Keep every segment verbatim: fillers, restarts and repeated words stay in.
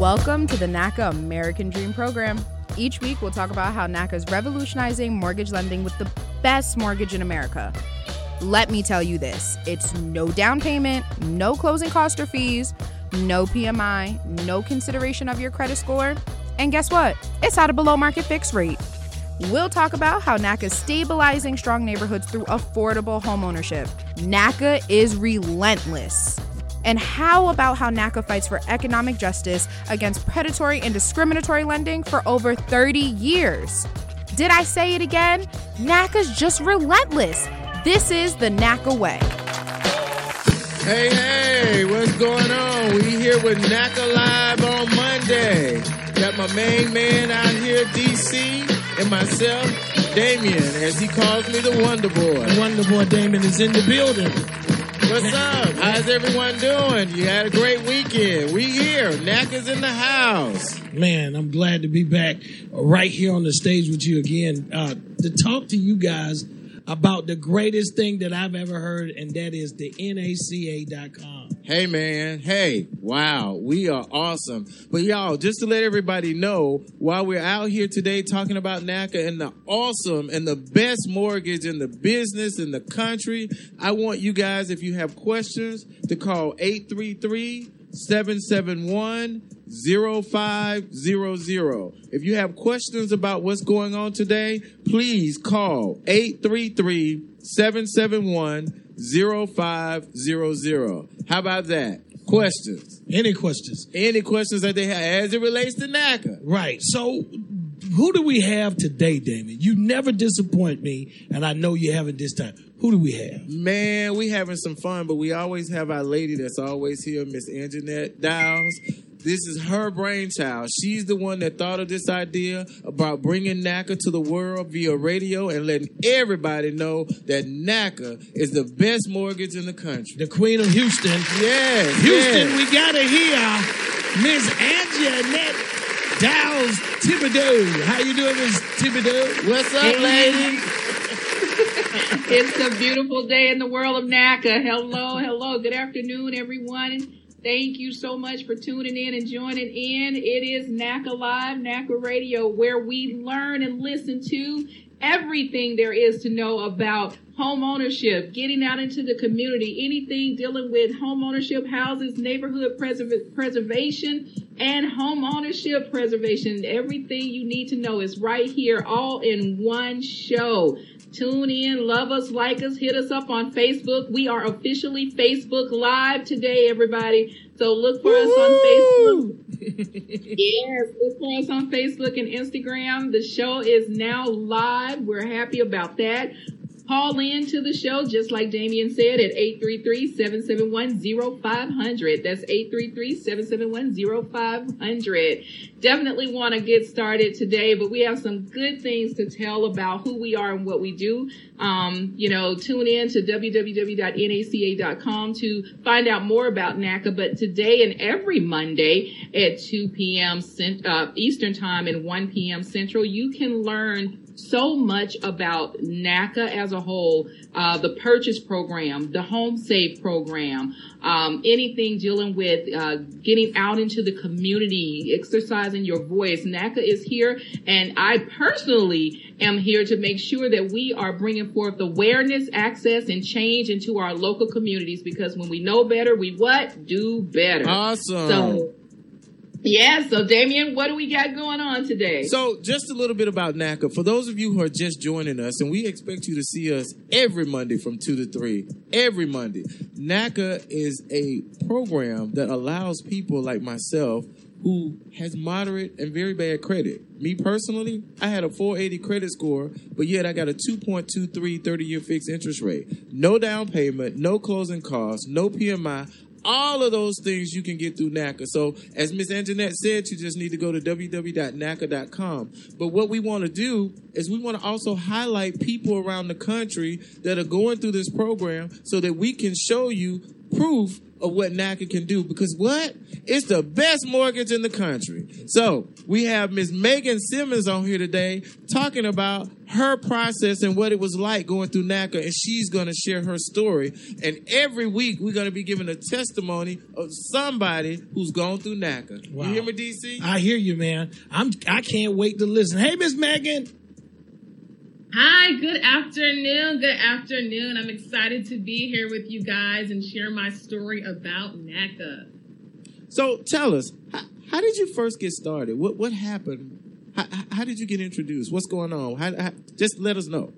Welcome to the NACA American Dream Program. Each week, we'll talk about how NACA is revolutionizing mortgage lending with the best mortgage in America. Let me tell you this. It's no down payment, no closing costs or fees, no P M I, no consideration of your credit score. And guess what? It's at a below market fixed rate. We'll talk about how NACA is stabilizing strong neighborhoods through affordable homeownership. NACA is relentless. And how about how NACA fights for economic justice against predatory and discriminatory lending for over thirty years? Did I say it again? NACA's just relentless. This is the NACA way. Hey, hey, what's going on? We here with NACA Live on Monday. Got my main man out here, D C, and myself, Damien, as he calls me the Wonder Boy. The Wonder Boy Damien is in the building. What's up? How's everyone doing? You had a great weekend. We here. NACA's in the house. Man, I'm glad to be back right here on the stage with you again uh, to talk to you guys about the greatest thing that I've ever heard, and that is the N A C A dot com. Hey, man. Hey. Wow. We are awesome. But, y'all, just to let everybody know, while we're out here today talking about NACA and the awesome and the best mortgage in the business in the country, I want you guys, if you have questions, to call eight three three, seven seven one, zero five zero zero. If you have questions about what's going on today, please call eight three three, seven seven one, zero five zero zero. How about that? Questions. Any questions. Any questions that they have as it relates to NACA. Right. So who do we have today, Damien? You never disappoint me, and I know you haven't this time. Who do we have? Man, we having some fun, but we always have our lady that's always here, Miss Anjanette Downs. This is her brainchild. She's the one that thought of this idea about bringing NACA to the world via radio and letting everybody know that NACA is the best mortgage in the country. The Queen of Houston. Yes. Houston, yes. We got to hear Miss Anjanette Downs Thibodeaux. How you doing, Miss Thibodeaux? What's up, hey, lady? It's a beautiful day in the world of NACA. Hello, hello. Good afternoon, everyone. Thank you so much for tuning in and joining in. It is NACA Live, NACA Radio, where we learn and listen to everything there is to know about home ownership, getting out into the community, anything dealing with home ownership, houses, neighborhood preserv- preservation, and home ownership preservation. Everything you need to know is right here, all in one show. Tune in, love us, like us, hit us up on Facebook. We are officially Facebook Live today, everybody. So look for Woo-hoo! us on Facebook. Yes, look for us on Facebook and Instagram. The show is now live. We're happy about that. Call in to the show, just like Damien said, at eight three three, seven seven one, zero five zero zero. That's eight three three, seven seven one, zero five zero zero. Definitely want to get started today, but we have some good things to tell about who we are and what we do. Um, you know, tune in to w w w dot n a c a dot com to find out more about NACA, but today and every Monday at two p.m. Cent- uh, Eastern Time and one p.m. Central, you can learn so much about NACA as a whole, uh, the purchase program, the HomeSafe program, um, anything dealing with uh, getting out into the community, exercising your voice. NACA is here, and I personally am here to make sure that we are bringing forth awareness, access, and change into our local communities, because when we know better, we what? Do better. Awesome. So, yeah, so Damien, what do we got going on today? So just a little bit about NACA. For those of you who are just joining us, and we expect you to see us every Monday from two to three, every Monday. NACA is a program that allows people like myself who has moderate and very bad credit. Me personally, I had a four eighty credit score, but yet I got a two point two three thirty-year fixed interest rate. No down payment, no closing costs, no P M I. All of those things you can get through NACA. So as Miss Anjanette said, you just need to go to w w w dot n a c a dot com. But what we want to do is we want to also highlight people around the country that are going through this program so that we can show you proof of what NACA can do, because what? It's the best mortgage in the country. So we have Miz Megan Simmons on here today talking about her process and what it was like going through NACA, and she's going to share her story. And every week we're going to be giving a testimony of somebody who's gone through NACA. Wow. You hear me, D C? I hear you, man. I'm, I can't wait to listen. Hey, Miz Megan. Hi, good afternoon. Good afternoon. I'm excited to be here with you guys and share my story about NACA. So tell us, how, how did you first get started? What what happened? How, how did you get introduced? What's going on? How, how, just let us know.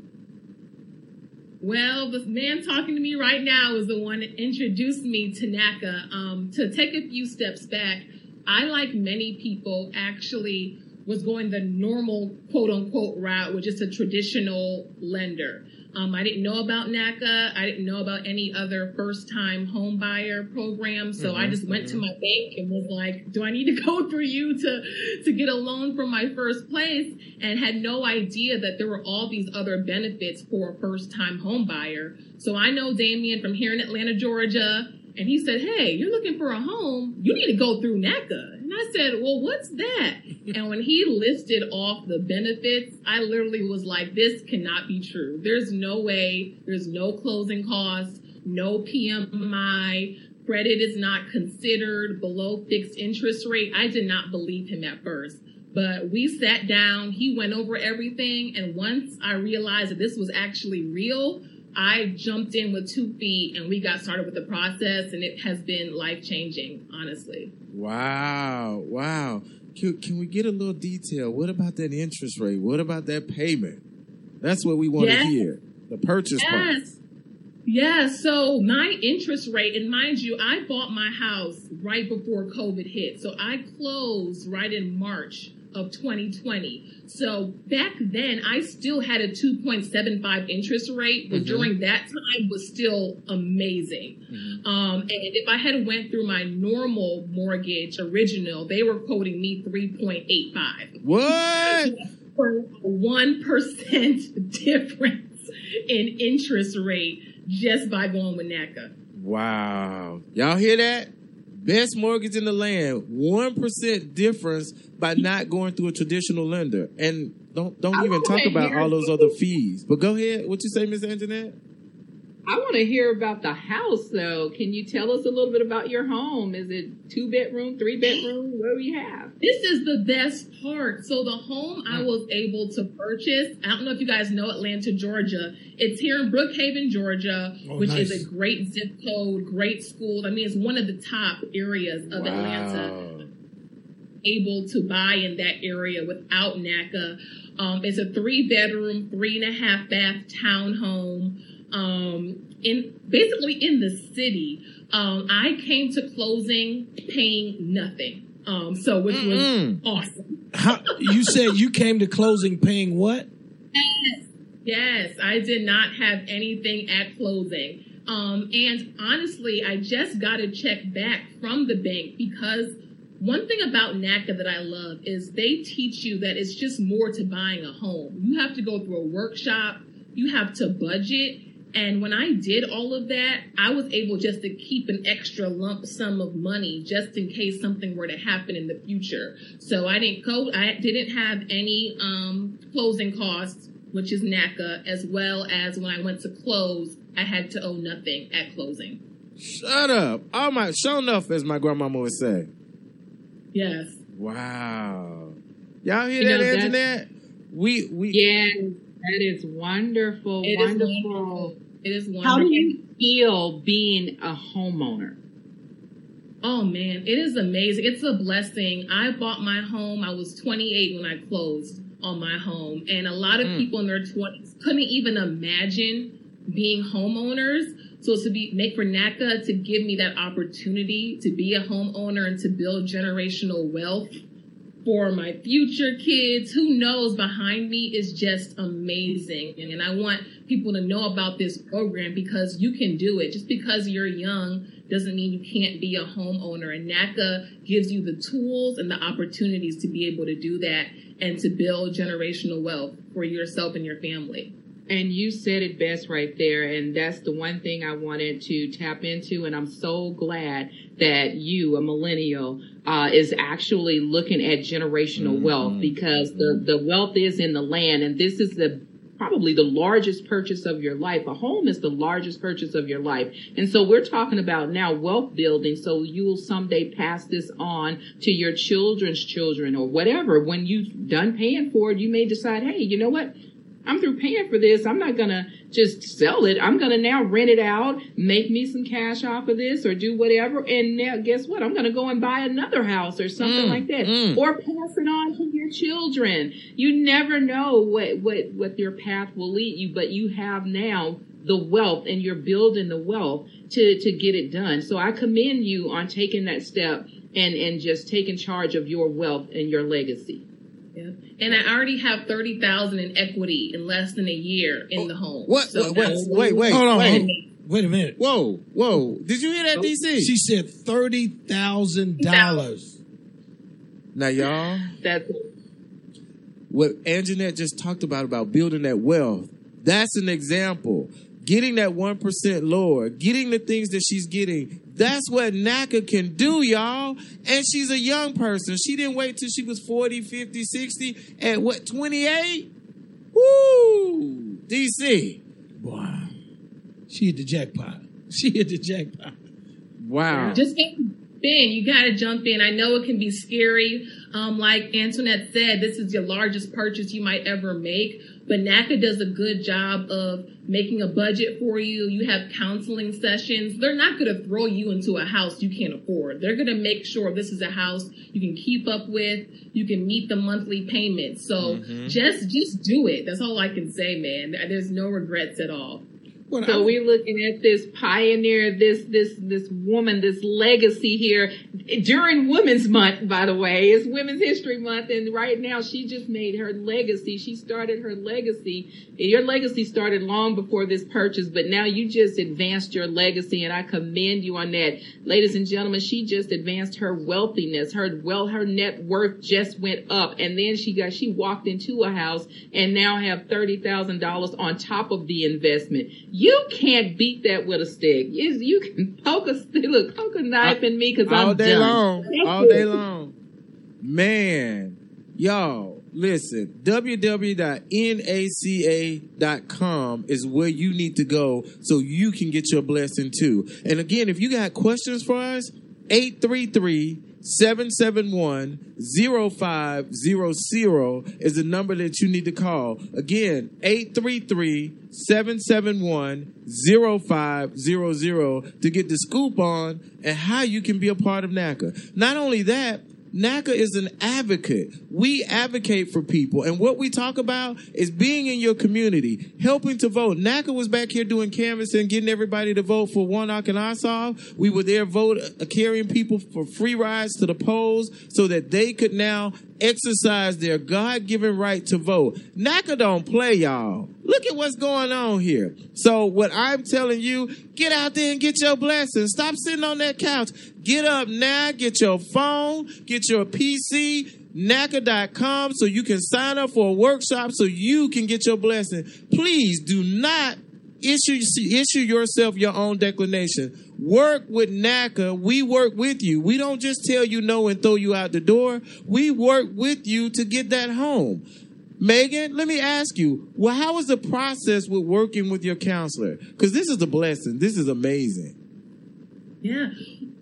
Well, the man talking to me right now is the one that introduced me to NACA. Um, to take a few steps back, I, like many people, actually was going the normal, quote-unquote, route, which is a traditional lender. Um, I didn't know about NACA. I didn't know about any other first-time home buyer program. So mm-hmm. I just went mm-hmm. to my bank and was like, do I need to go through you to, to get a loan from my first place? And had no idea that there were all these other benefits for a first-time home buyer. So I know Damien from here in Atlanta, Georgia, and he said, hey, you're looking for a home. You need to go through NACA. And I said, well, what's that? And when he listed off the benefits, I literally was like, this cannot be true. There's no way. There's no closing costs, no P M I. Credit is not considered, below fixed interest rate. I did not believe him at first. But we sat down. He went over everything. And once I realized that this was actually real, I jumped in with two feet and we got started with the process, and it has been life-changing, honestly. Wow. Wow. Can, can we get a little detail? What about that interest rate? What about that payment? That's what we want yes. to hear. The purchase yes. part. Yes. Yes. So my interest rate, and mind you, I bought my house right before COVID hit. So I closed right in March of twenty twenty. So back then I still had a two point seven five interest rate, but mm-hmm. during that time was still amazing. Mm-hmm. Um, and if I had went through my normal mortgage original, they were quoting me three point eight five. What? For one percent difference in interest rate just by going with NACA. Wow. Y'all hear that? Best mortgage in the land, one percent difference by not going through a traditional lender. And don't don't I even talk about hear- all those other fees. But go ahead. What you say, Miz Anjanette? I want to hear about the house, though. Can you tell us a little bit about your home? Is it two-bedroom, three-bedroom? What do you have? This is the best part. So the home I was able to purchase, I don't know if you guys know Atlanta, Georgia. It's here in Brookhaven, Georgia, oh, which nice. Is a great zip code, great school. I mean, it's one of the top areas of wow. Atlanta. Able to buy in that area without NACA. Um, it's a three-bedroom, three-and-a-half-bath townhome. Um, in basically in the city, um, I came to closing paying nothing. Um, so which Mm-mm. was awesome. How, you said you came to closing paying what? Yes, yes, I did not have anything at closing. Um, and honestly, I just got a check back from the bank, because one thing about NACA that I love is they teach you that it's just more to buying a home. You have to go through a workshop. You have to budget. And when I did all of that, I was able just to keep an extra lump sum of money just in case something were to happen in the future. So I didn't go, I didn't have any um, closing costs, which is NACA, as well as when I went to close, I had to owe nothing at closing. Shut up. Oh my, show enough, as my grandmama would say. Yes. Wow. Y'all hear you that, know, Anjanette? We, we. Yeah. That is wonderful, it wonderful. Is wonderful. It is wonderful. How do you feel being a homeowner? Oh, man, it is amazing. It's a blessing. I bought my home. I was twenty-eight when I closed on my home. And a lot of mm. people in their twenties couldn't even imagine being homeowners. So to be make for NACA to give me that opportunity to be a homeowner and to build generational wealth for my future kids, who knows, behind me is just amazing. And, and I want people to know about this program, because you can do it. Just because you're young doesn't mean you can't be a homeowner. And NACA gives you the tools and the opportunities to be able to do that and to build generational wealth for yourself and your family. And you said it best right there. And that's the one thing I wanted to tap into. And I'm so glad that you, a millennial, uh, is actually looking at generational mm-hmm. wealth, because the, the wealth is in the land. And this is the probably the largest purchase of your life. A home is the largest purchase of your life. And so we're talking about now wealth building. So you will someday pass this on to your children's children or whatever. When you've done paying for it, you may decide, hey, you know what? I'm through paying for this. I'm not going to just sell it. I'm going to now rent it out, make me some cash off of this or do whatever. And now guess what? I'm going to go and buy another house or something mm, like that mm. or pass it on to your children. You never know what, what, what your path will lead you, but you have now the wealth and you're building the wealth to, to get it done. So I commend you on taking that step and, and just taking charge of your wealth and your legacy. Yeah. And I already have thirty thousand dollars in equity in less than a year in the home. What? So what, what wait, wait, hold on, wait. Wait. Wait a minute. Whoa, whoa. Did you hear that, oh. D C? She said thirty thousand dollars. Now, y'all, that's what Anjanette just talked about, about building that wealth. That's an example. Getting that one percent lower, getting the things that she's getting. That's what NACA can do, y'all. And she's a young person. She didn't wait till she was forty, fifty, sixty. At what, twenty-eight? Woo! D C. Wow. She hit the jackpot. She hit the jackpot. Wow. Just jump in. You got to jump in. I know it can be scary. Um, like Anjanette said, this is your largest purchase you might ever make. But NACA does a good job of making a budget for you. You have counseling sessions. They're not going to throw you into a house you can't afford. They're going to make sure this is a house you can keep up with. You can meet the monthly payments. So mm-hmm. just just do it. That's all I can say, man. There's no regrets at all. Well, so I'm, we're looking at this pioneer, this this this woman, this legacy here during Women's Month, by the way. It's Women's History Month, and right now she just made her legacy. She started her legacy. Your legacy started long before this purchase, but now you just advanced your legacy, and I commend you on that. Ladies and gentlemen, she just advanced her wealthiness. Her well, her net worth just went up, and then she got she walked into a house and now have thirty thousand dollars on top of the investment. You can't beat that with a stick. You, you can poke a look, poke a knife in me because I'm all day done. long, Thank all you. day long. Man, y'all, listen. w w w dot n a c a dot com is where you need to go so you can get your blessing too. And again, if you got questions for us, eight three three, seven seven one, zero five zero zero is the number that you need to call. Again, eight three three, seven seven one, zero five zero zero to get the scoop on and how you can be a part of NACA. Not only that, NACA is an advocate. We advocate for people. And what we talk about is being in your community, helping to vote. NACA was back here doing canvassing, getting everybody to vote for Warnock and Ossoff. We were there vote, uh, carrying people for free rides to the polls so that they could now exercise their God-given right to vote. NACA don't play, y'all. Look at what's going on here. So what I'm telling you, get out there and get your blessings. Stop sitting on that couch. Get up now, get your phone, get your P C, N A C A dot com, so you can sign up for a workshop so you can get your blessing. Please do not issue issue yourself your own declination. Work with NACA. We work with you. We don't just tell you no and throw you out the door. We work with you to get that home. Megan, let me ask you, well, how was the process with working with your counselor? Because this is a blessing. This is amazing. Yeah.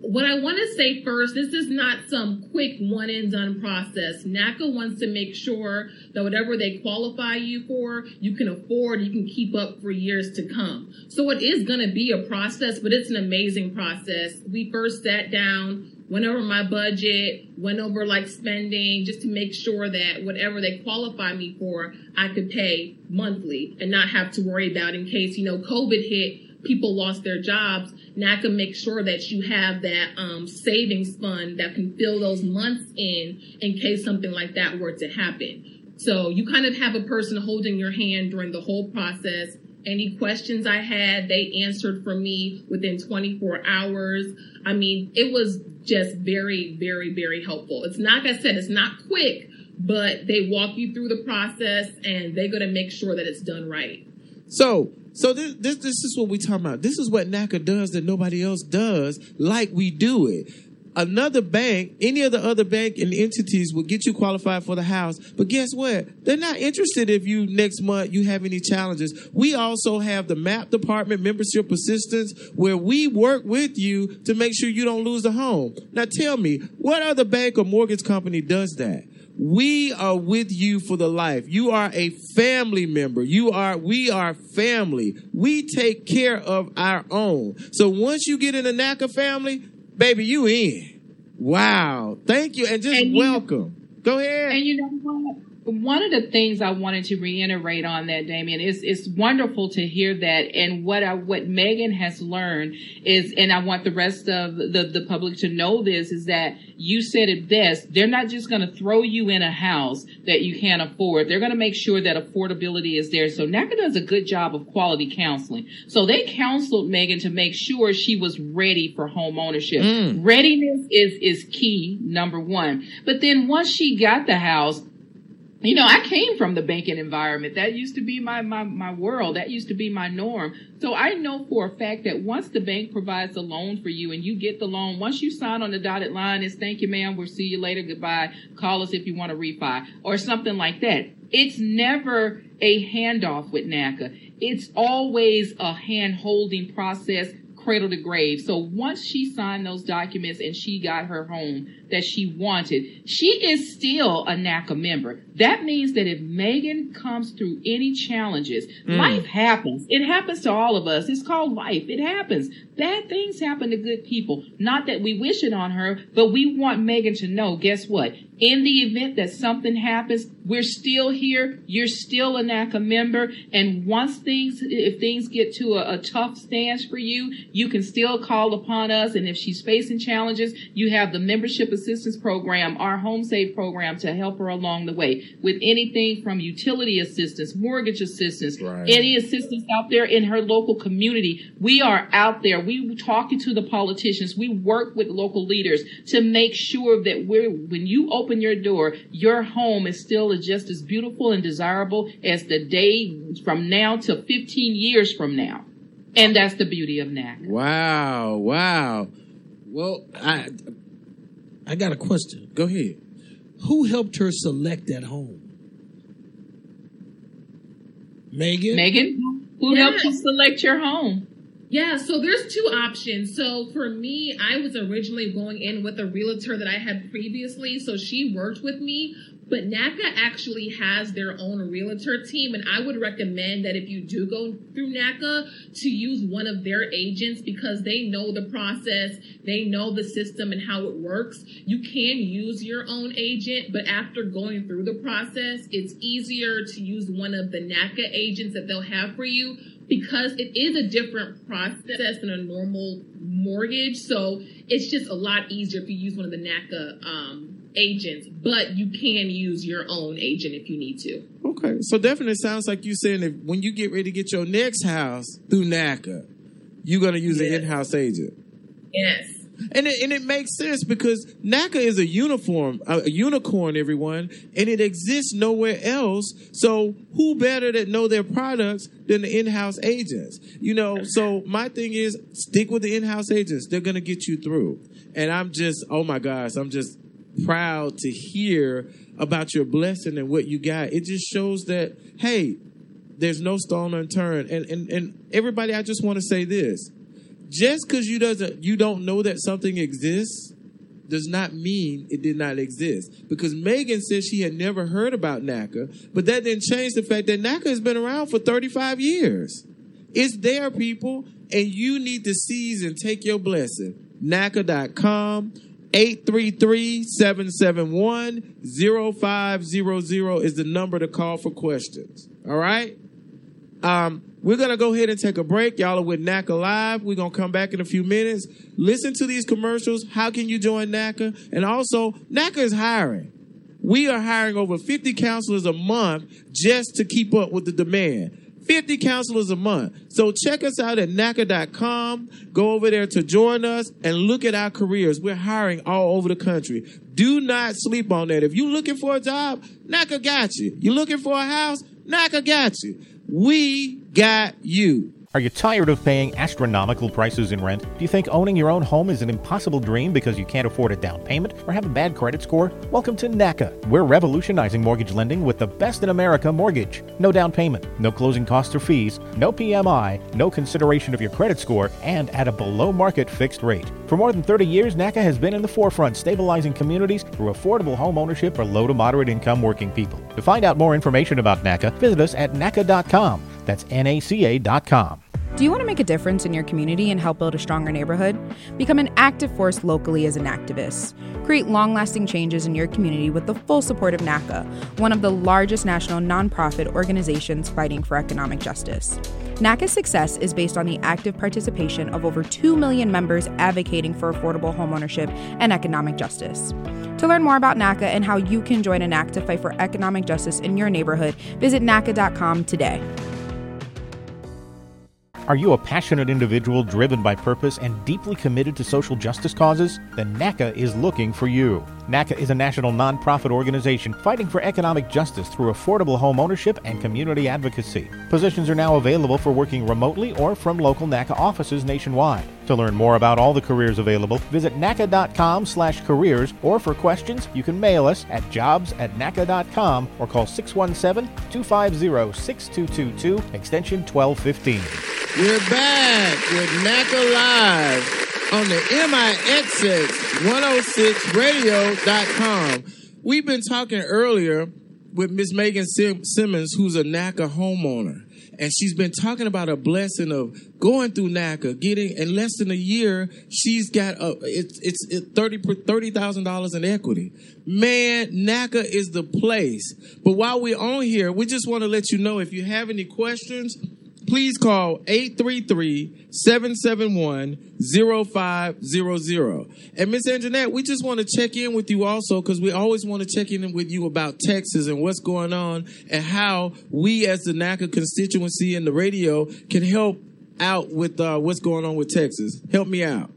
What I want to say first, this is not some quick one and done process. NACA wants to make sure that whatever they qualify you for, you can afford, you can keep up for years to come. So it is going to be a process, but it's an amazing process. We first sat down, went over my budget, went over like spending just to make sure that whatever they qualify me for, I could pay monthly and not have to worry about in case, you know, COVID hit, people lost their jobs. NACA makes sure that you have that um, savings fund that can fill those months in in case something like that were to happen. So you kind of have a person holding your hand during the whole process. Any questions I had, they answered for me within twenty-four hours. I mean, it was just very, very, very helpful. It's not, like I said, it's not quick, but they walk you through the process and they're going to make sure that it's done right. So, so this, this this is what we talking about. This is what NACA does that nobody else does, like we do it. Another bank, any of the other bank and entities will get you qualified for the house. But guess what? They're not interested if you next month you have any challenges. We also have the MAP department, membership assistance, where we work with you to make sure you don't lose the home. Now tell me, what other bank or mortgage company does that? We are with you for the life. You are a family member. You are, we are family. We take care of our own. So once you get in the NACA family, baby, you in. Wow. Thank you. And just and you, welcome. Go ahead. And you know what? One of the things I wanted to reiterate on that, Damien, is it's wonderful to hear that. And what I, what Megan has learned is, and I want the rest of the, the public to know this, is that you said it best. They're not just going to throw you in a house that you can't afford. They're going to make sure that affordability is there. So NACA does a good job of quality counseling. So they counseled Megan to make sure she was ready for home ownership. Mm. Readiness is, is key, number one. But then once she got the house, you know, I came from the banking environment. That used to be my, my, my world. That used to be my norm. So I know for a fact that once the bank provides a loan for you and you get the loan, once you sign on the dotted line, it's thank you, ma'am. We'll see you later. Goodbye. Call us if you want to refi or something like that. It's never a handoff with NACA. It's always a hand-holding process, cradle to grave. So once she signed those documents and she got her home that she wanted, she is still a NACA member. That means that if Megan comes through any challenges, mm. life happens. It happens to all of us. It's called life. It happens. Bad things happen to good people. Not that we wish it on her, but we want Megan to know, guess what? In the event that something happens, we're still here. You're still a NACA member. And once things, if things get to a, a tough stance for you, you can still call upon us. And if she's facing challenges, you have the membership assistance program, our HomeSafe program to help her along the way with anything from utility assistance, mortgage assistance, right. any assistance out there in her local community. We are out there. We talking to the politicians. We work with local leaders to make sure that we're, when you open your door, your home is still just as beautiful and desirable as the day from now to fifteen years from now. And that's the beauty of NACA. Wow, wow. Well, I I got a question. Go ahead. Who helped her select that home? Megan? Megan, who yes. helped you select your home? Yeah, so there's two options. So for me, I was originally going in with a realtor that I had previously, so she worked with me. But NACA actually has their own realtor team, and I would recommend that if you do go through NACA to use one of their agents because they know the process, they know the system and how it works. You can use your own agent, but after going through the process, it's easier to use one of the NACA agents that they'll have for you because it is a different process than a normal mortgage. So it's just a lot easier if you use one of the NACA um agents, but you can use your own agent if you need to. Okay. So definitely sounds like you're saying that when you get ready to get your next house through NACA, you're going to use yes. an in-house agent. Yes. And it, and it makes sense because NACA is a uniform, a unicorn, everyone, and it exists nowhere else. So who better that know their products than the in-house agents? You know, okay. So my thing is stick with the in-house agents. They're going to get you through. And I'm just, oh my gosh, I'm just proud to hear about your blessing and what you got. It just shows that, hey, there's no stone unturned. And and, and everybody, I just want to say this. Just because you doesn't you don't know that something exists does not mean it did not exist. Because Megan said she had never heard about NACA, but that didn't change the fact that NACA has been around for thirty-five years. It's there, people, and you need to seize and take your blessing. NACA dot com. eight three three, seven seven one, zero five zero zero is the number to call for questions. All right? Um, we're going to go ahead and take a break. Y'all are with NACA Live. We're going to come back in a few minutes. Listen to these commercials. How can you join NACA? And also, NACA is hiring. We are hiring over fifty counselors a month just to keep up with the demand. fifty counselors a month. So check us out at NACA dot com. Go over there to join us and look at our careers. We're hiring all over the country. Do not sleep on that. If you're looking for a job, NACA got you. You're looking for a house, NACA got you. We got you. Are you tired of paying astronomical prices in rent? Do you think owning your own home is an impossible dream because you can't afford a down payment or have a bad credit score? Welcome to NACA. We're revolutionizing mortgage lending with the best in America mortgage. No down payment, no closing costs or fees, no P M I, no consideration of your credit score, and at a below-market fixed rate. For more than thirty years, NACA has been in the forefront, stabilizing communities through affordable home ownership for low to moderate income working people. To find out more information about NACA, visit us at N A C A dot com. That's N A C A dot com. Do you want to make a difference in your community and help build a stronger neighborhood? Become an active force locally as an activist. Create long-lasting changes in your community with the full support of NACA, one of the largest national nonprofit organizations fighting for economic justice. NACA's success is based on the active participation of over two million members advocating for affordable homeownership and economic justice. To learn more about NACA and how you can join an NACA to fight for economic justice in your neighborhood, visit N A C A dot com today. Are you a passionate individual driven by purpose and deeply committed to social justice causes? Then NACA is looking for you. NACA is a national nonprofit organization fighting for economic justice through affordable home ownership and community advocacy. Positions are now available for working remotely or from local NACA offices nationwide. To learn more about all the careers available, visit N A C A dot com slash careers, or for questions, you can mail us at jobs at N A C A dot com or call six one seven, two five zero, six two two two, extension twelve fifteen. We're back with NACA Live on the M I X X one oh six radio dot com. We've been talking earlier with Miss Megan Sim- Simmons, who's a NACA homeowner. And she's been talking about a blessing of going through NACA, getting in less than a year, she's got a, it's it's it thirty thousand dollars in equity. Man, NACA is the place. But while we're on here, we just want to let you know, if you have any questions, please call eight three three, seven seven one, zero five zero zero. And Miss Anjanette, we just want to check in with you also, because we always want to check in with you about Texas and what's going on and how we as the NACA constituency and the radio can help out with uh, what's going on with Texas. Help me out.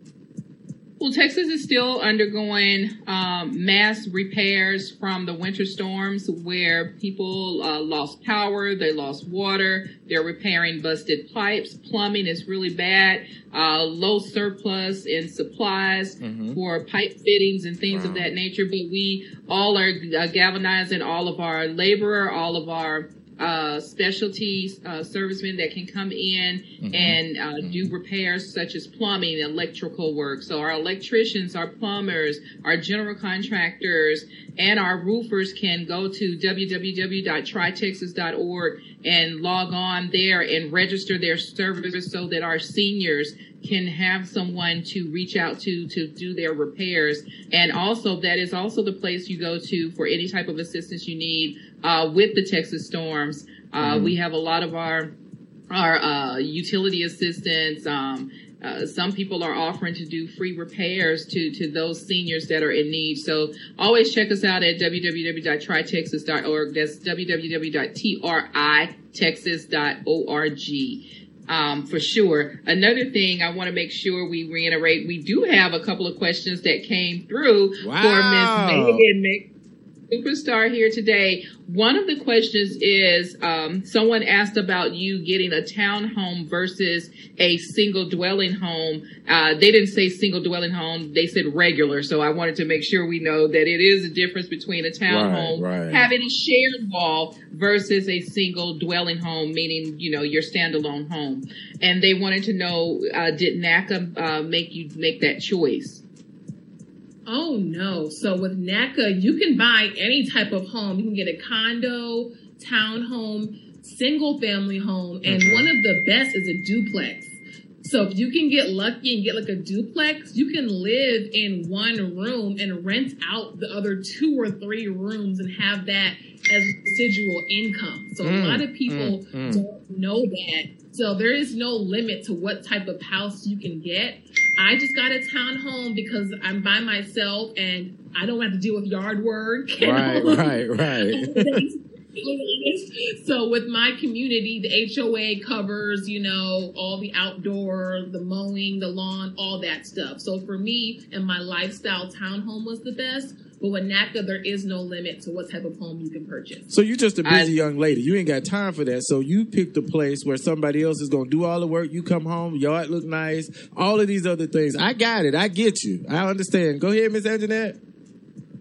Well, Texas is still undergoing um, mass repairs from the winter storms where people uh, lost power, they lost water, they're repairing busted pipes, plumbing is really bad, uh, low surplus in supplies mm-hmm. for pipe fittings and things wow. of that nature. But we all are uh, galvanizing all of our laborer, all of our uh specialty uh, servicemen that can come in mm-hmm. and uh, mm-hmm. do repairs such as plumbing, electrical work. So our electricians, our plumbers, our general contractors, and our roofers can go to w w w dot tri texas dot org and log on there and register their service so that our seniors can have someone to reach out to to do their repairs. And also, that is also the place you go to for any type of assistance you need uh, with the Texas storms. Uh, mm-hmm. We have a lot of our our uh, utility assistance. Um, Uh, some people are offering to do free repairs to, to those seniors that are in need. So always check us out at w w w dot tri texas dot org. That's w w w dot tri texas dot org. Um, for sure. Another thing I want to make sure we reiterate, we do have a couple of questions that came through wow. for Miss Megan Mc- Superstar here today. One of the questions is um, someone asked about you getting a townhome versus a single dwelling home. Uh, they didn't say single dwelling home. They said regular. So I wanted to make sure we know that it is a difference between a townhome right, right. having a shared wall versus a single dwelling home, meaning, you know, your standalone home. And they wanted to know, uh, did NACA uh, make you make that choice? Oh, no. So with NACA, you can buy any type of home. You can get a condo, townhome, single family home. And mm-hmm. one of the best is a duplex. So if you can get lucky and get like a duplex, you can live in one room and rent out the other two or three rooms and have that as residual income. So mm, a lot of people mm, mm. don't know that. So there is no limit to what type of house you can get. I just got a townhome because I'm by myself and I don't have to deal with yard work. Right, right, right. So with my community, the H O A covers, you know, all the outdoor, the mowing, the lawn, all that stuff. So for me and my lifestyle, townhome was the best. But with NACA, there is no limit to what type of home you can purchase. So you're just a busy I, young lady. You ain't got time for that. So you picked a place where somebody else is going to do all the work. You come home, yard look nice, all of these other things. I got it. I get you. I understand. Go ahead, Miz Anjanette.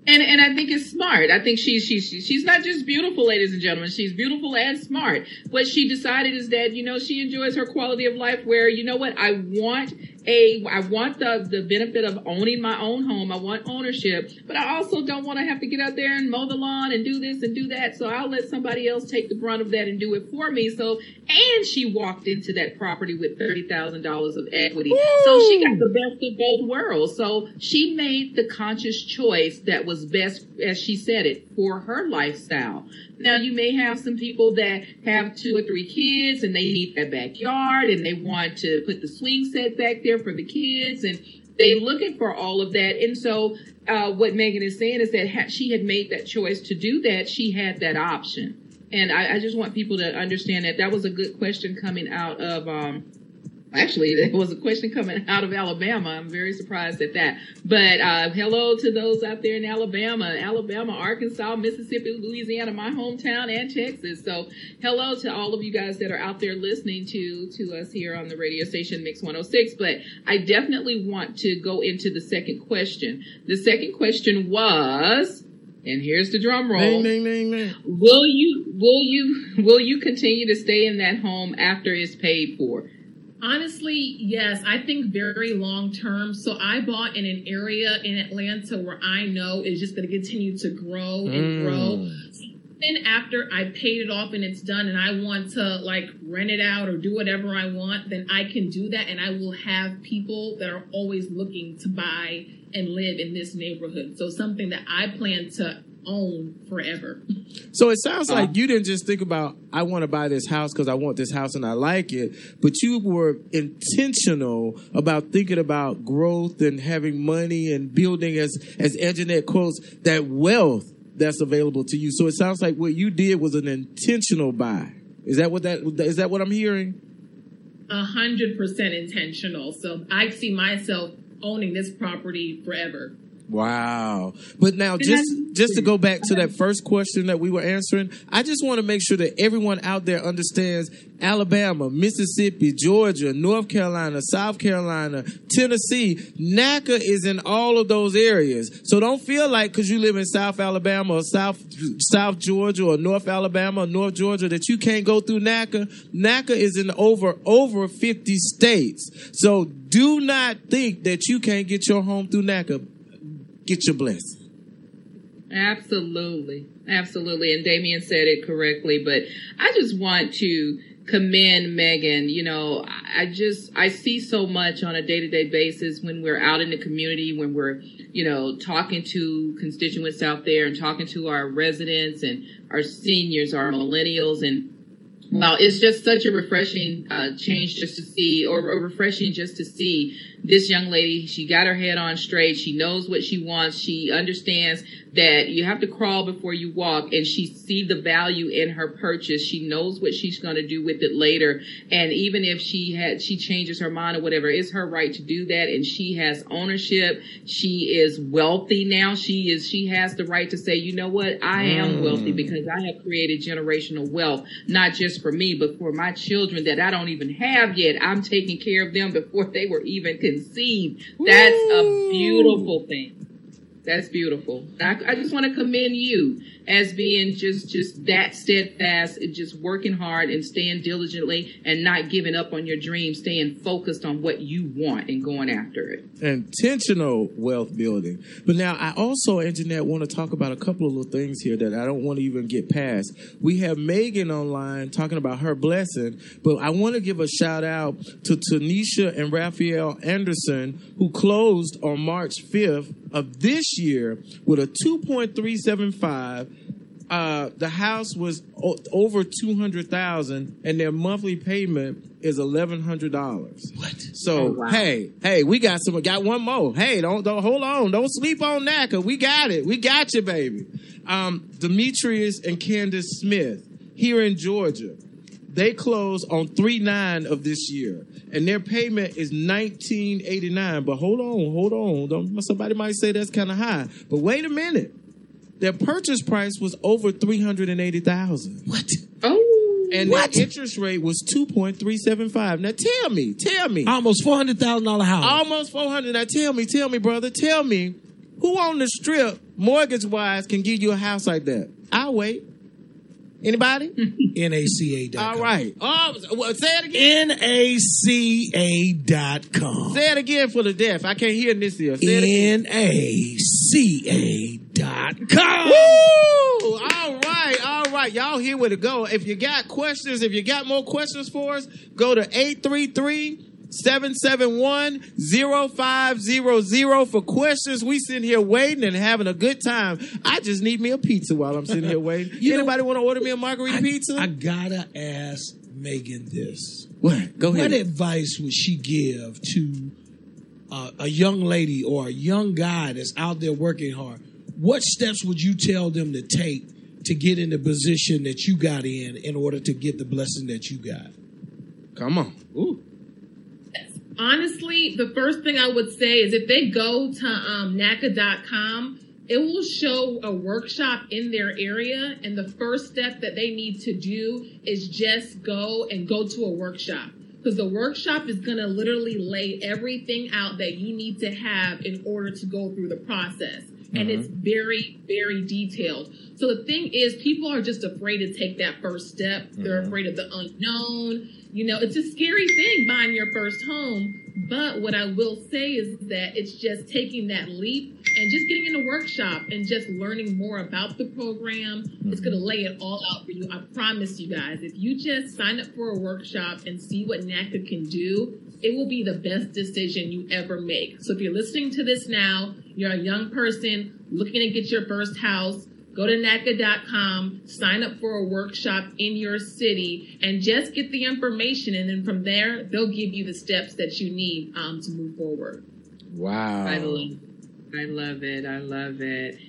And and I think it's smart. I think she's she's she's not just beautiful, ladies and gentlemen. She's beautiful and smart. What she decided is that, you know, she enjoys her quality of life where, you know what, I want a I want the the benefit of owning my own home. I want ownership, but I also don't want to have to get out there and mow the lawn and do this and do that. So I'll let somebody else take the brunt of that and do it for me. So, and she walked into that property with thirty thousand dollars of equity. Ooh. So she got the best of both worlds. So she made the conscious choice that was was best, as she said it, for her lifestyle. Now, you may have some people that have two or three kids and they need that backyard and they want to put the swing set back there for the kids and they're looking for all of that. And so uh, what Megan is saying is that ha- she had made that choice to do that. She had that option. And I, I just want people to understand that that was a good question coming out of um, Actually, there was a question coming out of Alabama. I'm very surprised at that. But uh, hello to those out there in Alabama, Alabama, Arkansas, Mississippi, Louisiana, my hometown, and Texas. So hello to all of you guys that are out there listening to, to us here on the radio station Mix one oh six. But I definitely want to go into the second question. The second question was... And here's the drum roll. Ding, ding, ding, ding. Will you, will you, will you continue to stay in that home after it's paid for? Honestly, yes, I think very long term. So I bought in an area in Atlanta where I know is just going to continue to grow and mm. grow. Then after I paid it off and it's done and I want to like rent it out or do whatever I want, then I can do that. And I will have people that are always looking to buy and live in this neighborhood. So something that I plan to own forever. So it sounds like um, you didn't just think about, I want to buy this house because I want this house and I like it, but you were intentional about thinking about growth and having money and building, as as Anjanette quotes, that wealth that's available to you. So it sounds like what you did was an intentional buy. Is that what that is that what I'm hearing? A hundred percent intentional. So I see myself owning this property forever. Wow. But now just just to go back to that first question that we were answering, I just want to make sure that everyone out there understands Alabama, Mississippi, Georgia, North Carolina, South Carolina, Tennessee, NACA is in all of those areas. So don't feel like because you live in South Alabama or South South Georgia or North Alabama or North Georgia that you can't go through NACA. NACA is in over over fifty states. So do not think that you can't get your home through NACA. Get your blessing. Absolutely. Absolutely. And Damien said it correctly, but I just want to commend Megan. You know, I just, I see so much on a day-to-day basis when we're out in the community, when we're, you know, talking to constituents out there and talking to our residents and our seniors, our millennials, and wow, it's just such a refreshing uh, change just to see, or, or refreshing just to see this young lady. She got her head on straight. She knows what she wants. She understands that you have to crawl before you walk, and she see the value in her purchase. She knows what she's going to do with it later. And even if she had, she changes her mind or whatever, it's her right to do that. And she has ownership. She is wealthy now. She is, she has the right to say, you know what? I am wealthy because I have created generational wealth, not just for me, but for my children that I don't even have yet. I'm taking care of them before they were even conceived. That's Ooh. a beautiful thing. That's beautiful. I, I just want to commend you as being just, just that steadfast and just working hard and staying diligently and not giving up on your dreams, staying focused on what you want and going after it. Intentional wealth building. But now I also, Anjanette, want to talk about a couple of little things here that I don't want to even get past. We have Megan online talking about her blessing, but I want to give a shout out to Tanisha and Raphael Anderson, who closed on March fifth of this year with a two point three seven five. Uh, the house was o- over two hundred thousand dollars and their monthly payment is eleven hundred dollars. What? So, oh, wow. hey, hey, we got some, got one more. Hey, don't, don't, hold on. Don't sleep on NACA. We got it. We got you, baby. Um, Demetrius and Candace Smith here in Georgia. They close on three nine of this year, and their payment is nineteen eighty-nine. But hold on, hold on. Don't, somebody might say that's kind of high. But wait a minute. Their purchase price was over three hundred eighty thousand dollars. What? Oh, and what? The interest rate was two point three seven five. Now tell me, tell me. Almost four hundred thousand dollars house. Almost four hundred thousand dollars. Now tell me, tell me, brother, tell me, who on the strip, mortgage-wise, can give you a house like that? I'll wait. Anybody? N A C A dot com. All right. Oh, well, say it again. N A C A dot com. Say it again for the deaf. I can't hear this here. Say it again. N A C A dot com. Woo! All right. All right. Y'all hear where to go. If you got questions, if you got more questions for us, go to eight three three, seven seven one, zero five zero zero for questions. We sitting here waiting and having a good time. I just need me a pizza while I'm sitting here waiting. You Anybody want to order me a margarita I, pizza? I gotta ask Megan this. What? Go ahead. What advice would she give to uh, a young lady or a young guy that's out there working hard? What steps would you tell them to take to get in the position that you got in in order to get the blessing that you got? Come on. Ooh. Honestly, the first thing I would say is if they go to um, N A C A dot com, it will show a workshop in their area. And the first step that they need to do is just go and go to a workshop, because the workshop is going to literally lay everything out that you need to have in order to go through the process. Mm-hmm. And it's very, very detailed. So the thing is, people are just afraid to take that first step. Mm-hmm. They're afraid of the unknown. You know, it's a scary thing buying your first home, but what I will say is that it's just taking that leap and just getting in a workshop and just learning more about the program. Mm-hmm. It's going to lay it all out for you. I promise you guys, if you just sign up for a workshop and see what N A C A can do, it will be the best decision you ever make. So if you're listening to this now, you're a young person looking to get your first house, go to N A C A dot com, sign up for a workshop in your city, and just get the information. And then from there, they'll give you the steps that you need um, to move forward. Wow. I love it. I love it. I love it.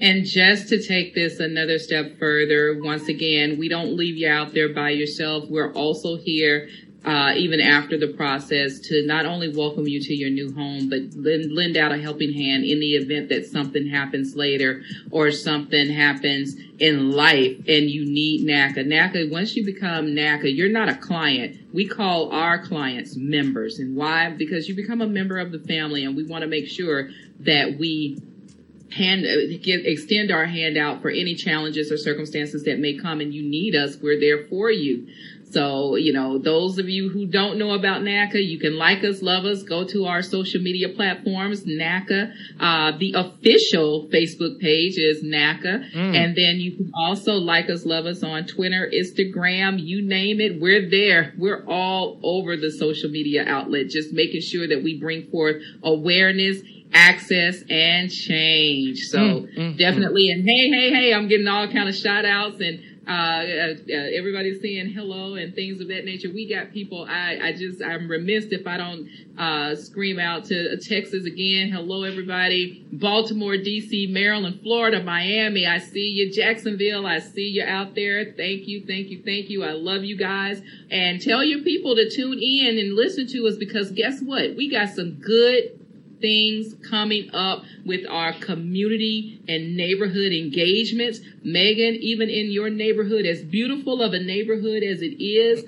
And just to take this another step further, once again, we don't leave you out there by yourself. We're also here, uh, even after the process, to not only welcome you to your new home, but lend, lend out a helping hand in the event that something happens later or something happens in life and you need N A C A. N A C A, once you become N A C A, you're not a client. We call our clients members. And why? Because you become a member of the family, and we want to make sure that we hand give, extend our hand out for any challenges or circumstances that may come, and you need us. We're there for you. So, you know, those of you who don't know about N A C A, you can like us, love us, go to our social media platforms, N A C A. Uh, the official Facebook page is N A C A. Mm. And then you can also like us, love us on Twitter, Instagram, you name it. We're there. We're all over the social media outlet, just making sure that we bring forth awareness, access, and change. So mm, mm, definitely. Mm. And hey, hey, hey, I'm getting all kind of shout outs and Uh, uh, uh, everybody's saying hello and things of that nature. We got people. I, I just, I'm remiss if I don't, uh, scream out to Texas again. Hello, everybody. Baltimore, D C, Maryland, Florida, Miami. I see you. Jacksonville. I see you out there. Thank you. Thank you. Thank you. I love you guys. And tell your people to tune in and listen to us, because guess what? We got some good things coming up with our community and neighborhood engagements. Megan, even in your neighborhood, as beautiful of a neighborhood as it is,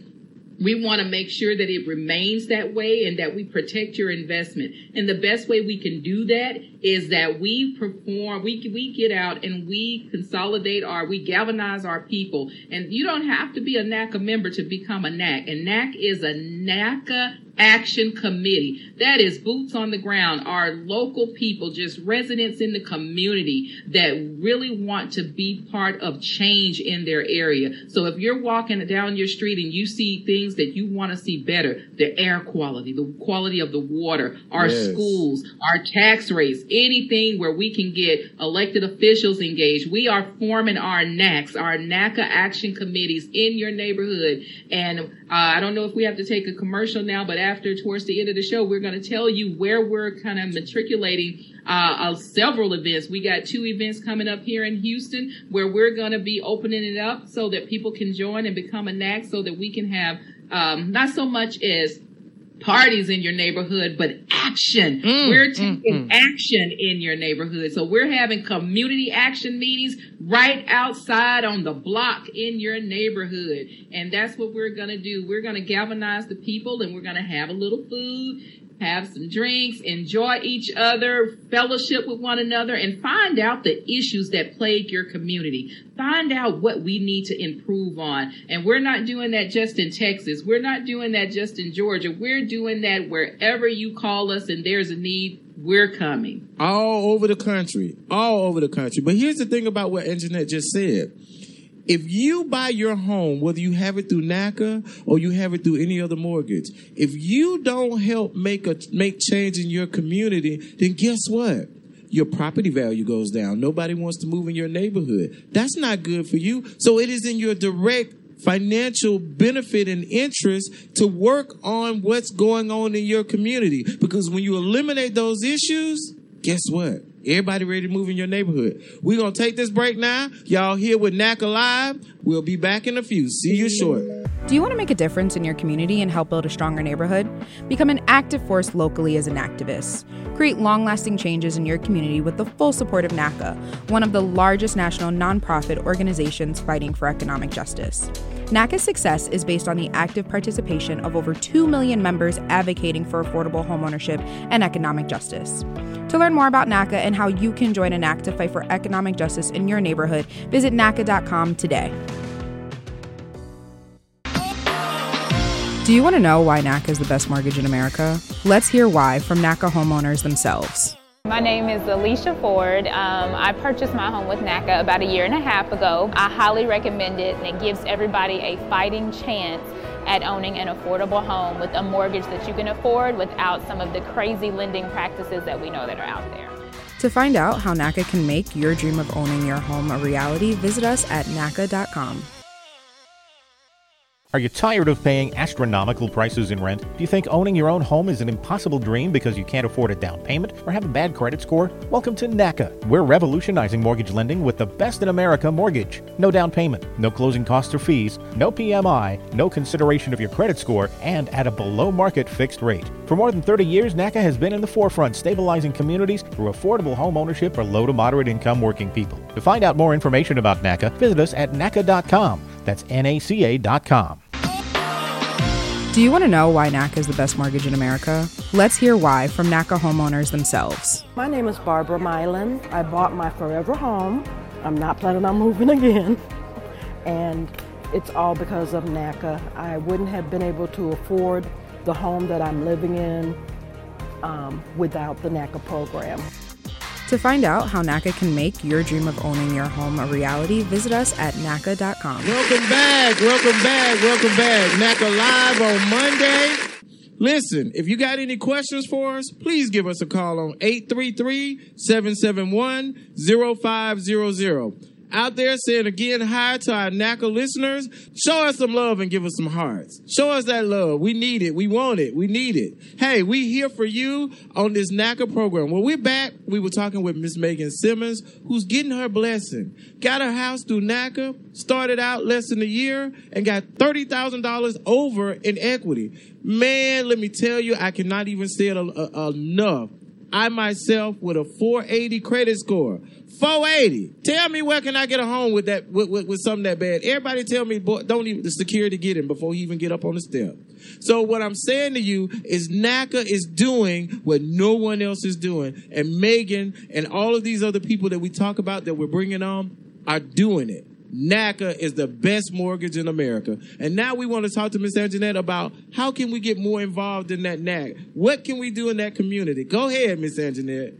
we want to make sure that it remains that way and that we protect your investment. And the best way we can do that is that we perform, we we get out and we consolidate our, we galvanize our people. And you don't have to be a N A C A member to become a N A C. And N A C is a N A C A Action Committee. That is boots on the ground, our local people, just residents in the community that really want to be part of change in their area. So if you're walking down your street and you see things that you want to see better, the air quality, the quality of the water, our yes. schools, our tax rates, anything where we can get elected officials engaged, we are forming our N A Cs, our N A C A Action Committees in your neighborhood. And uh, I don't know if we have to take a commercial now, but after, towards the end of the show, we're going to tell you where we're kind of matriculating uh, uh, several events. We got two events coming up here in Houston where we're going to be opening it up so that people can join and become a N A C, so that we can have um, not so much as parties in your neighborhood, but action. Mm, we're taking mm, mm. action in your neighborhood. So we're having community action meetings right outside on the block in your neighborhood. And that's what we're going to do. We're going to galvanize the people, and we're going to have a little food, have some drinks, enjoy each other, fellowship with one another, and find out the issues that plague your community. Find out what we need to improve on. And we're not doing that just in Texas. We're not doing that just in Georgia. We're doing that wherever you call us and there's a need, we're coming. All over the country. All over the country. But here's the thing about what Anjanette just said. If you buy your home, whether you have it through N A C A or you have it through any other mortgage, if you don't help make a make change in your community, then guess what? Your property value goes down. Nobody wants to move in your neighborhood. That's not good for you. So it is in your direct financial benefit and interest to work on what's going on in your community. Because when you eliminate those issues, guess what? Everybody ready to move in your neighborhood. We're going to take this break now. Y'all here with N A C A Live. We'll be back in a few. See you short. Do you want to make a difference in your community and help build a stronger neighborhood? Become an active force locally as an activist. Create long-lasting changes in your community with the full support of N A C A, one of the largest national nonprofit organizations fighting for economic justice. N A C A's success is based on the active participation of over two million members advocating for affordable homeownership and economic justice. To learn more about N A C A and how you can join an N A C to fight for economic justice in your neighborhood, visit N A C A dot com today. Do you want to know why N A C A is the best mortgage in America? Let's hear why from N A C A homeowners themselves. My name is Alicia Ford. Um, I purchased my home with N A C A about a year and a half ago. I highly recommend it, and it gives everybody a fighting chance at owning an affordable home with a mortgage that you can afford without some of the crazy lending practices that we know that are out there. To find out how N A C A can make your dream of owning your home a reality, visit us at N A C A dot com. Are you tired of paying astronomical prices in rent? Do you think owning your own home is an impossible dream because you can't afford a down payment or have a bad credit score? Welcome to N A C A. We're revolutionizing mortgage lending with the best in America mortgage. No down payment, no closing costs or fees, no P M I, no consideration of your credit score, and at a below-market fixed rate. For more than thirty years, N A C A has been in the forefront stabilizing communities through affordable home ownership for low to moderate income working people. To find out more information about N A C A, visit us at N A C A dot com. That's N A C A dot com. Do you want to know why N A C A is the best mortgage in America? Let's hear why from N A C A homeowners themselves. My name is Barbara Milan. I bought my forever home. I'm not planning on moving again. And it's all because of N A C A. I wouldn't have been able to afford the home that I'm living in um, without the N A C A program. To find out how N A C A can make your dream of owning your home a reality, visit us at N A C A dot com. Welcome back, welcome back, welcome back. N A C A Live on Monday. Listen, if you got any questions for us, please give us a call on eight three three, seven seven one, zero five zero zero. Out there saying again hi to our N A C A listeners. Show us some love and give us some hearts. Show us that love. We need it. We want it. We need it. Hey, we here for you on this N A C A program. When we're back, we were talking with Miss Megan Simmons, who's getting her blessing. Got her house through N A C A, started out less than a year, and got thirty thousand dollars over in equity. Man, let me tell you, I cannot even say it a- a- enough. I myself with a four eighty credit score. four eighty. Tell me where can I get a home with that with, with, with something that bad. Everybody tell me, boy, don't even the security get him before he even get up on the step. So what I'm saying to you is N A C A is doing what no one else is doing. And Megan and all of these other people that we talk about that we're bringing on are doing it. N A C A is the best mortgage in America. And now we want to talk to Miz Anjanette about how can we get more involved in that N A C A? What can we do in that community? Go ahead, Miz Anjanette.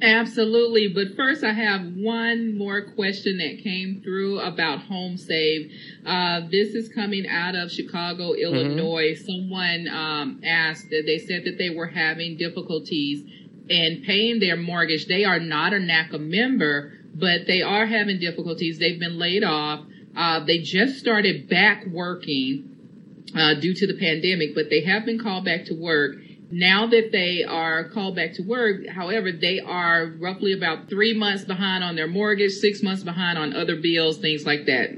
Absolutely. But first, I have one more question that came through about HomeSafe. Uh, this is coming out of Chicago, Illinois. Mm-hmm. Someone um, asked that they said that they were having difficulties in paying their mortgage. They are not a N A C A member, but they are having difficulties. They've been laid off. Uh, they just started back working uh, due to the pandemic, but they have been called back to work. Now that they are called back to work, however, they are roughly about three months behind on their mortgage, six months behind on other bills, things like that.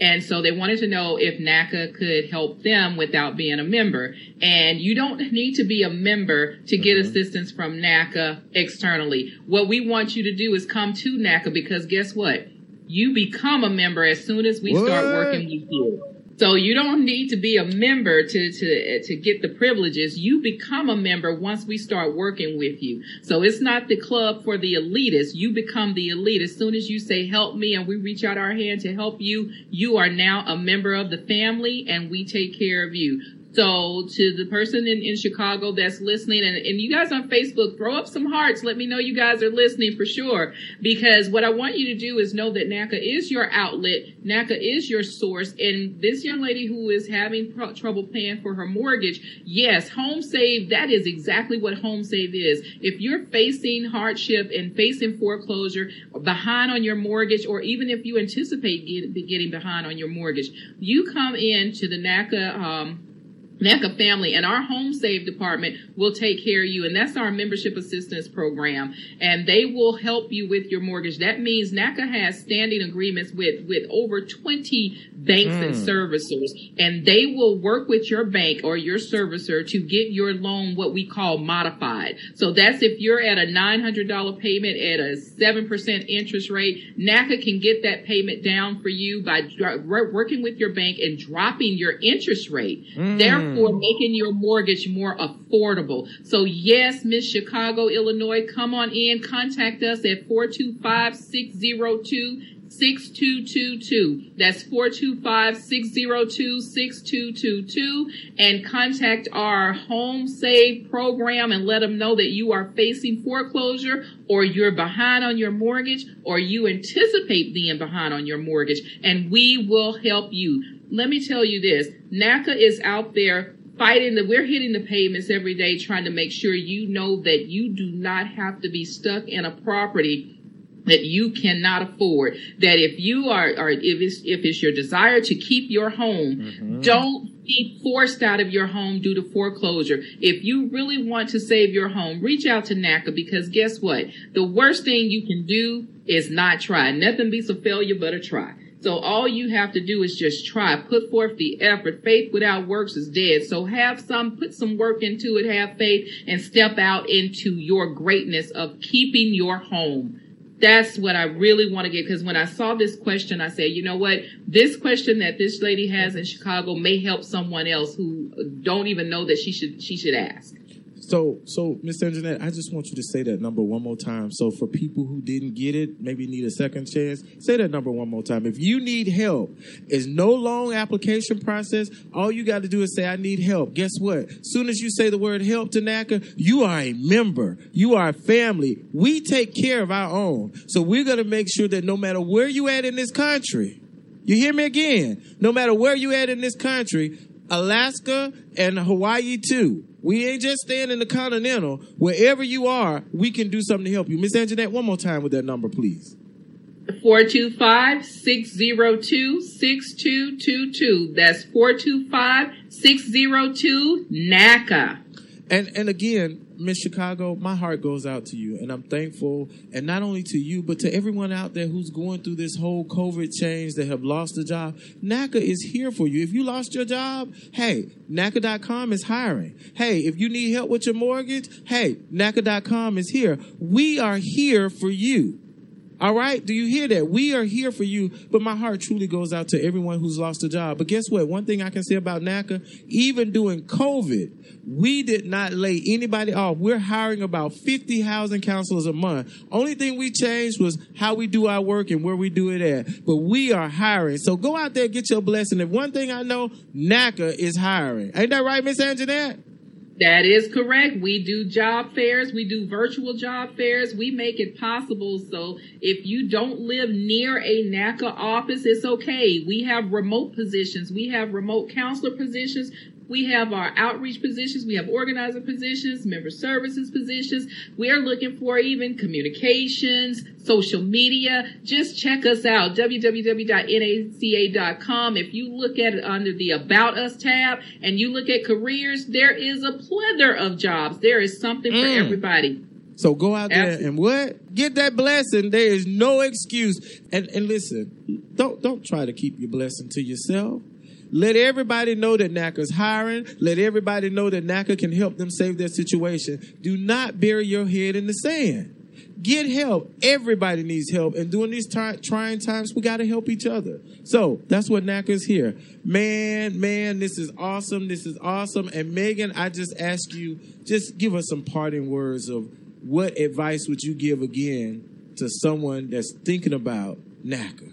And so they wanted to know if NACA could help them without being a member. And you don't need to be a member to get mm-hmm. assistance from NACA externally. What we want you to do is come to NACA, because guess what? You become a member as soon as we what? start working with you. So you don't need to be a member to, to, to get the privileges. You become a member once we start working with you. So it's not the club for the elitist. You become the elite. As soon as you say, help me, and we reach out our hand to help you, you are now a member of the family and we take care of you. So to the person in, in Chicago that's listening, and, and you guys on Facebook, throw up some hearts. Let me know you guys are listening for sure. Because what I want you to do is know that NACA is your outlet. NACA is your source. And this young lady who is having pro- trouble paying for her mortgage, yes, HomeSafe, that is exactly what HomeSafe is. If you're facing hardship and facing foreclosure, behind on your mortgage, or even if you anticipate get, getting behind on your mortgage, you come in to the NACA um NACA family, and our HomeSafe department will take care of you. And that's our membership assistance program. And they will help you with your mortgage. That means NACA has standing agreements with, with over twenty banks mm. and servicers. And they will work with your bank or your servicer to get your loan, what we call modified. So that's if you're at a nine hundred dollars payment at a seven percent interest rate, NACA can get that payment down for you by dr- working with your bank and dropping your interest rate. Mm. Therefore, for making your mortgage more affordable. So yes, Miss Chicago, Illinois, come on in. Contact us at four two five, six zero two, six two two two. That's four two five, six zero two, six two two two. And contact our HomeSafe program and let them know that you are facing foreclosure, or you're behind on your mortgage, or you anticipate being behind on your mortgage, and we will help you. Let me tell you this, NACA is out there fighting the, we're hitting the pavements every day trying to make sure you know that you do not have to be stuck in a property that you cannot afford. That if you are, or if it's, if it's your desire to keep your home, mm-hmm. don't be forced out of your home due to foreclosure. If you really want to save your home, reach out to NACA, because guess what? The worst thing you can do is not try. Nothing beats a failure but a try. So all you have to do is just try. Put forth the effort. Faith without works is dead. So have some, put some work into it, have faith, and step out into your greatness of keeping your home. That's what I really want to get, because when I saw this question, I said, you know what? This question that this lady has in Chicago may help someone else who don't even know that she should she should ask. So, so Miz Anjanette, I just want you to say that number one more time. So for people who didn't get it, maybe need a second chance, say that number one more time. If you need help, it's no long application process. All you got to do is say, I need help. Guess what? Soon as you say the word help to NACA, you are a member. You are a family. We take care of our own. So we're going to make sure that no matter where you at in this country, you hear me again, no matter where you at in this country, Alaska and Hawaii too. We ain't just staying in the continental. Wherever you are, we can do something to help you. Miz Anjanette, one more time with that number, please. four two five, six zero two, six two two two. That's four two five, six zero two, NACA. And and again, Miss Chicago, my heart goes out to you, and I'm thankful, and not only to you, but to everyone out there who's going through this whole COVID change, that have lost a job. NACA is here for you. If you lost your job, hey, NACA dot com is hiring. Hey, if you need help with your mortgage, hey, NACA dot com is here. We are here for you. All right? Do you hear that? We are here for you. But my heart truly goes out to everyone who's lost a job. But guess what? One thing I can say about NACA, even during COVID, we did not lay anybody off. We're hiring about fifty housing counselors a month. Only thing we changed was how we do our work and where we do it at. But we are hiring. So go out there, get your blessing. If one thing I know, NACA is hiring. Ain't that right, Miss Anjanette? That is correct. We do job fairs. We do virtual job fairs. We make it possible. So if you don't live near a NACA office, it's okay. We have remote positions. We have remote counselor positions. We have our outreach positions, we have organizer positions, member services positions. We're looking for even communications, social media. Just check us out, w w w dot n a c a dot com. If you look at it under the About Us tab and you look at careers, there is a plethora of jobs. There is something for mm. everybody. So go out there Absolutely. and what? Get that blessing. There is no excuse. And, and listen, don't, don't try to keep your blessing to yourself. Let everybody know that NACA's hiring. Let everybody know that NACA can help them save their situation. Do not bury your head in the sand. Get help. Everybody needs help. And during these t- trying times, we got to help each other. So that's what NACA is here. Man, man, this is awesome. This is awesome. And Megan, I just ask you, just give us some parting words of what advice would you give again to someone that's thinking about NACA?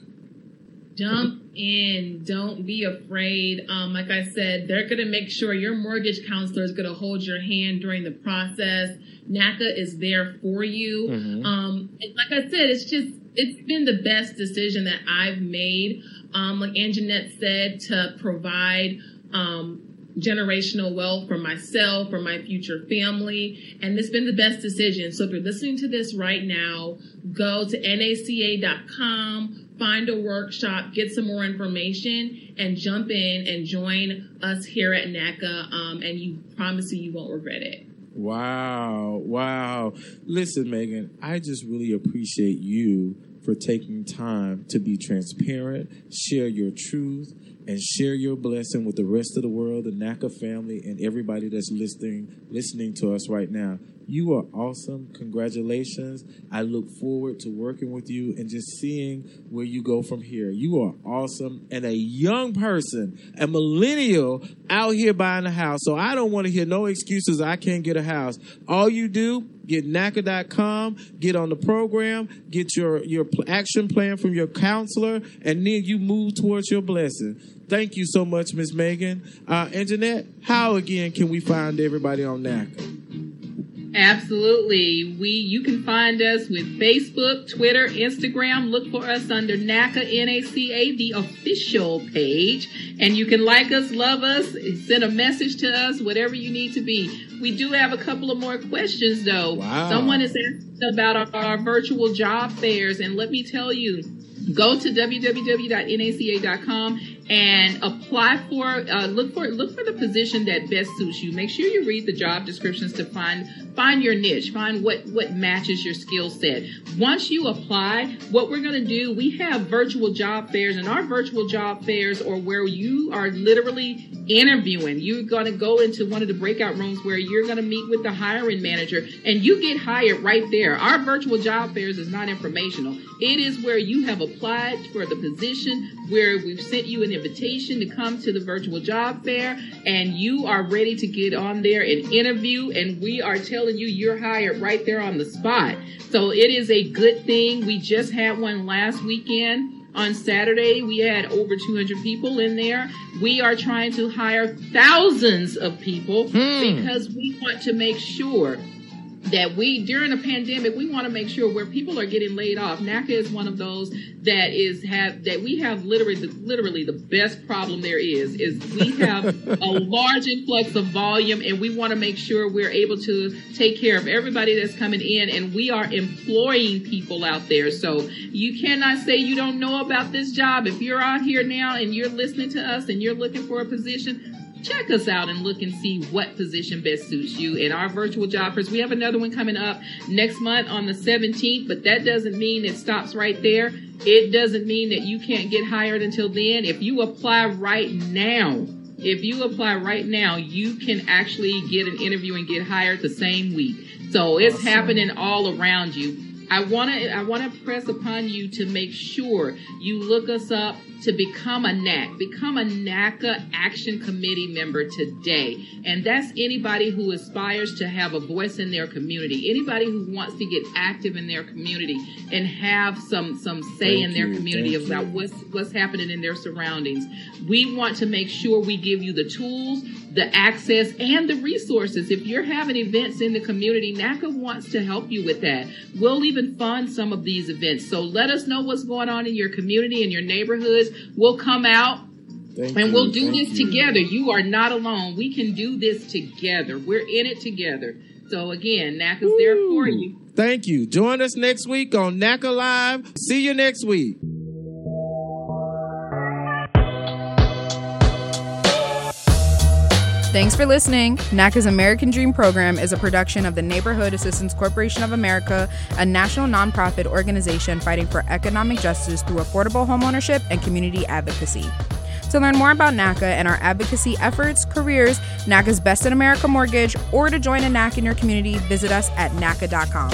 Jump in. Don't be afraid. Um, like I said, they're going to make sure your mortgage counselor is going to hold your hand during the process. NACA is there for you. Mm-hmm. Um, like I said, it's just, it's been the best decision that I've made. Um, like Anjanette said, to provide um, generational wealth for myself, for my future family. And it's been the best decision. So if you're listening to this right now, go to N A C A dot com. Find a workshop, get some more information, and jump in and join us here at NACA, um, and you promise you, you won't regret it. Wow, wow. Listen, Megan, I just really appreciate you for taking time to be transparent, share your truth, and share your blessing with the rest of the world, the NACA family, and everybody that's listening, listening to us right now. You are awesome. Congratulations. I look forward to working with you and just seeing where you go from here. You are awesome and a young person, a millennial out here buying a house. So I don't want to hear no excuses. I can't get a house. All you do, get N A C A dot com, get on the program, get your, your action plan from your counselor, and then you move towards your blessing. Thank you so much, Miz Megan. Uh, Anjanette, how again can we find everybody on NACA? Absolutely. We you can find us with Facebook, Twitter, Instagram. Look for us under NACA, N A C A, the official page. And you can like us, love us, send a message to us, whatever you need to be. We do have a couple of more questions, though. Wow. Someone has asked about our, our virtual job fairs. And let me tell you, go to w w w dot n a c a dot com and apply for, uh, look for, look for the position that best suits you. Make sure you read the job descriptions to find, find your niche, find what, what matches your skill set. Once you apply, what we're going to do, we have virtual job fairs, and our virtual job fairs are where you are literally interviewing. You're going to go into one of the breakout rooms where you're going to meet with the hiring manager, and you get hired right there. Our virtual job fairs is not informational. It is where you have applied for the position, where we've sent you an invitation to come to the virtual job fair, and you are ready to get on there and interview, and we are telling you you're hired right there on the spot. So it is a good thing. We just had one last weekend. On Saturday, we had over two hundred people in there. We are trying to hire thousands of people mm. because we want to make sure that we, during a pandemic, we want to make sure where people are getting laid off. NACA is one of those that is have that we have literally the, literally the best problem there is, is we have a large influx of volume, and we want to make sure we're able to take care of everybody that's coming in, and we are employing people out there. So you cannot say you don't know about this job. If you're out here now and you're listening to us and you're looking for a position, check us out and look and see what position best suits you. In our virtual job fairs, we have another one coming up next month on the seventeenth, but that doesn't mean it stops right there. It doesn't mean that you can't get hired until then. If you apply right now, if you apply right now, you can actually get an interview and get hired the same week. So it's awesome. Happening all around you. I want to I want to press upon you to make sure you look us up to become a N A C. Become a NACA Action Committee member today. And that's anybody who aspires to have a voice in their community. Anybody who wants to get active in their community and have some, some say Thank in their you. community Thank about you. what's what's happening in their surroundings. We want to make sure we give you the tools, the access, and the resources. If you're having events in the community, NACA wants to help you with that. We'll even fund some of these events. So let us know what's going on in your community and your neighborhoods. We'll come out. Thank and you, we'll do this you. together. You are not alone. We can do this together. We're in it together. So again, NACA's Ooh, there for you. Thank you. Join us next week on NACA Live. See you next week. Thanks for listening. NACA's American Dream Program is a production of the Neighborhood Assistance Corporation of America, a national nonprofit organization fighting for economic justice through affordable homeownership and community advocacy. To learn more about NACA and our advocacy efforts, careers, NACA's Best in America Mortgage, or to join a NACA in your community, visit us at N A C A dot com.